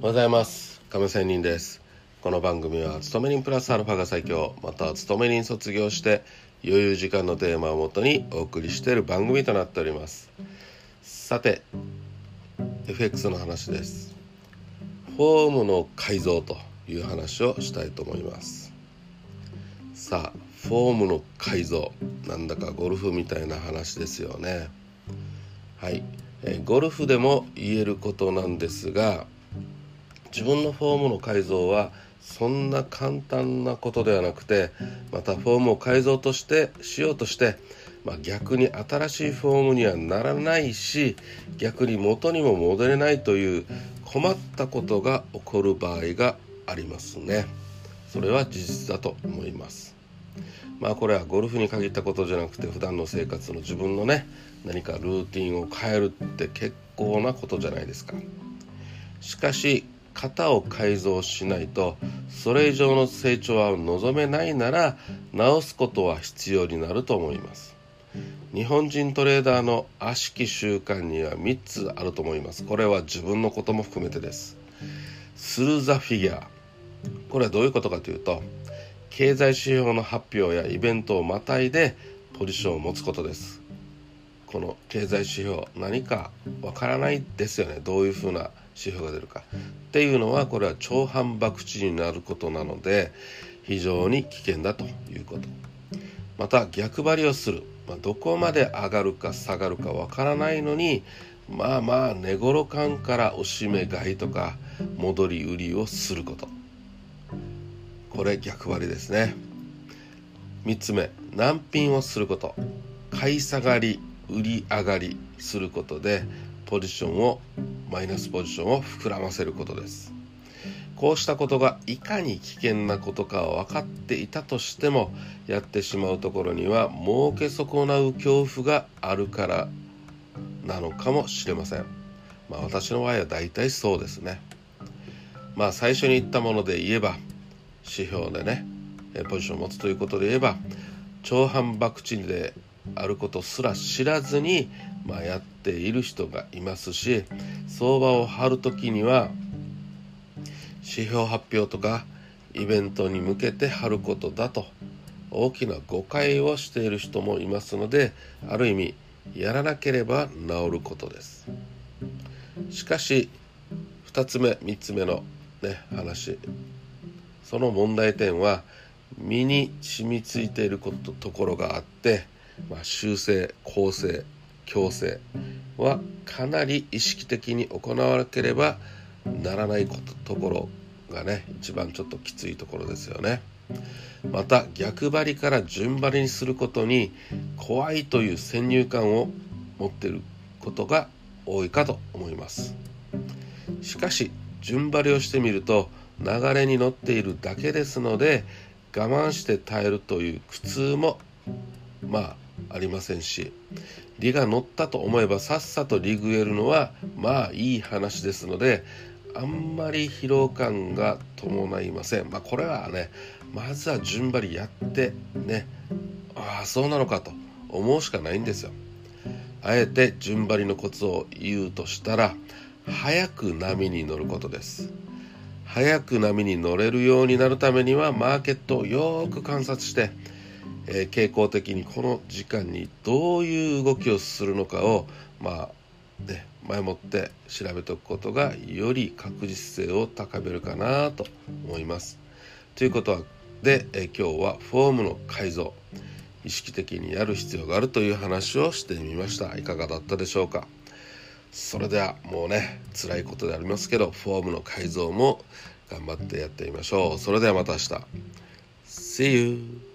おはようございます。亀仙人です。この番組は勤め人プラスアルファが最強、または勤め人卒業して余裕時間のテーマをもとにお送りしている番組となっております。さて FX の話です。フォームの改造という話をしたいと思います。さあフォームの改造、なんだかゴルフみたいな話ですよね。はい、ゴルフでも言えることなんですが、自分のフォームの改造はそんな簡単なことではなくて、またフォームを改造としてしようとして、逆に新しいフォームにはならないし、逆に元にも戻れないという困ったことが起こる場合がありますね。それは事実だと思います。これはゴルフに限ったことじゃなくて、普段の生活の自分の何かルーティンを変えるって結構なことじゃないですか。しかし型を改造しないとそれ以上の成長は望めないなら、直すことは必要になると思います。日本人トレーダーの悪しき習慣には3つあると思います。これは自分のことも含めてです。スルーザフィギュア、これはどういうことかというと、経済指標の発表やイベントをまたいでポジションを持つことです。この経済指標、何かわからないですよね。どういうふうな指標が出るかっていうのは、これは超反博打になることなので非常に危険だということ。また逆張りをする、どこまで上がるか下がるかわからないのに、寝頃感からおしめ買いとか戻り売りをすること、これ逆張りですね。3つ目、難品をすること。買い下がり売り上がりすることでポジションをマイナスポジションを膨らませることです。こうしたことがいかに危険なことかは分かっていたとしても、やってしまうところには儲け損なう恐怖があるからなのかもしれません。私の場合は大体そうですね。最初に言ったもので言えば、指標でポジションを持つということで言えば、超反博打であることすら知らずに、やっている人がいますし、相場を張るときには指標発表とかイベントに向けて張ることだと大きな誤解をしている人もいますので、ある意味やらなければ治ることです。しかし2つ目3つ目の話、その問題点は身に染みついているところがあって、修正、構成、矯正はかなり意識的に行わなければならないところが一番ちょっときついところですよね。また逆張りから順張りにすることに怖いという先入観を持っていることが多いかと思います。しかし順張りをしてみると、流れに乗っているだけですので、我慢して耐えるという苦痛もありませんし、利が乗ったと思えばさっさと利食えるのはいい話ですので、あんまり疲労感が伴いません。これはまずは順張りやってああそうなのかと思うしかないんですよ。あえて順張りのコツを言うとしたら、早く波に乗ることです。早く波に乗れるようになるためには、マーケットをよく観察して、傾向的にこの時間にどういう動きをするのかを、前もって調べておくことがより確実性を高めるかなと思います。ということで、今日はフォームの改造、意識的にやる必要があるという話をしてみました。いかがだったでしょうか。それでは辛いことでありますけど、フォームの改造も頑張ってやってみましょう。それではまた明日。 See you!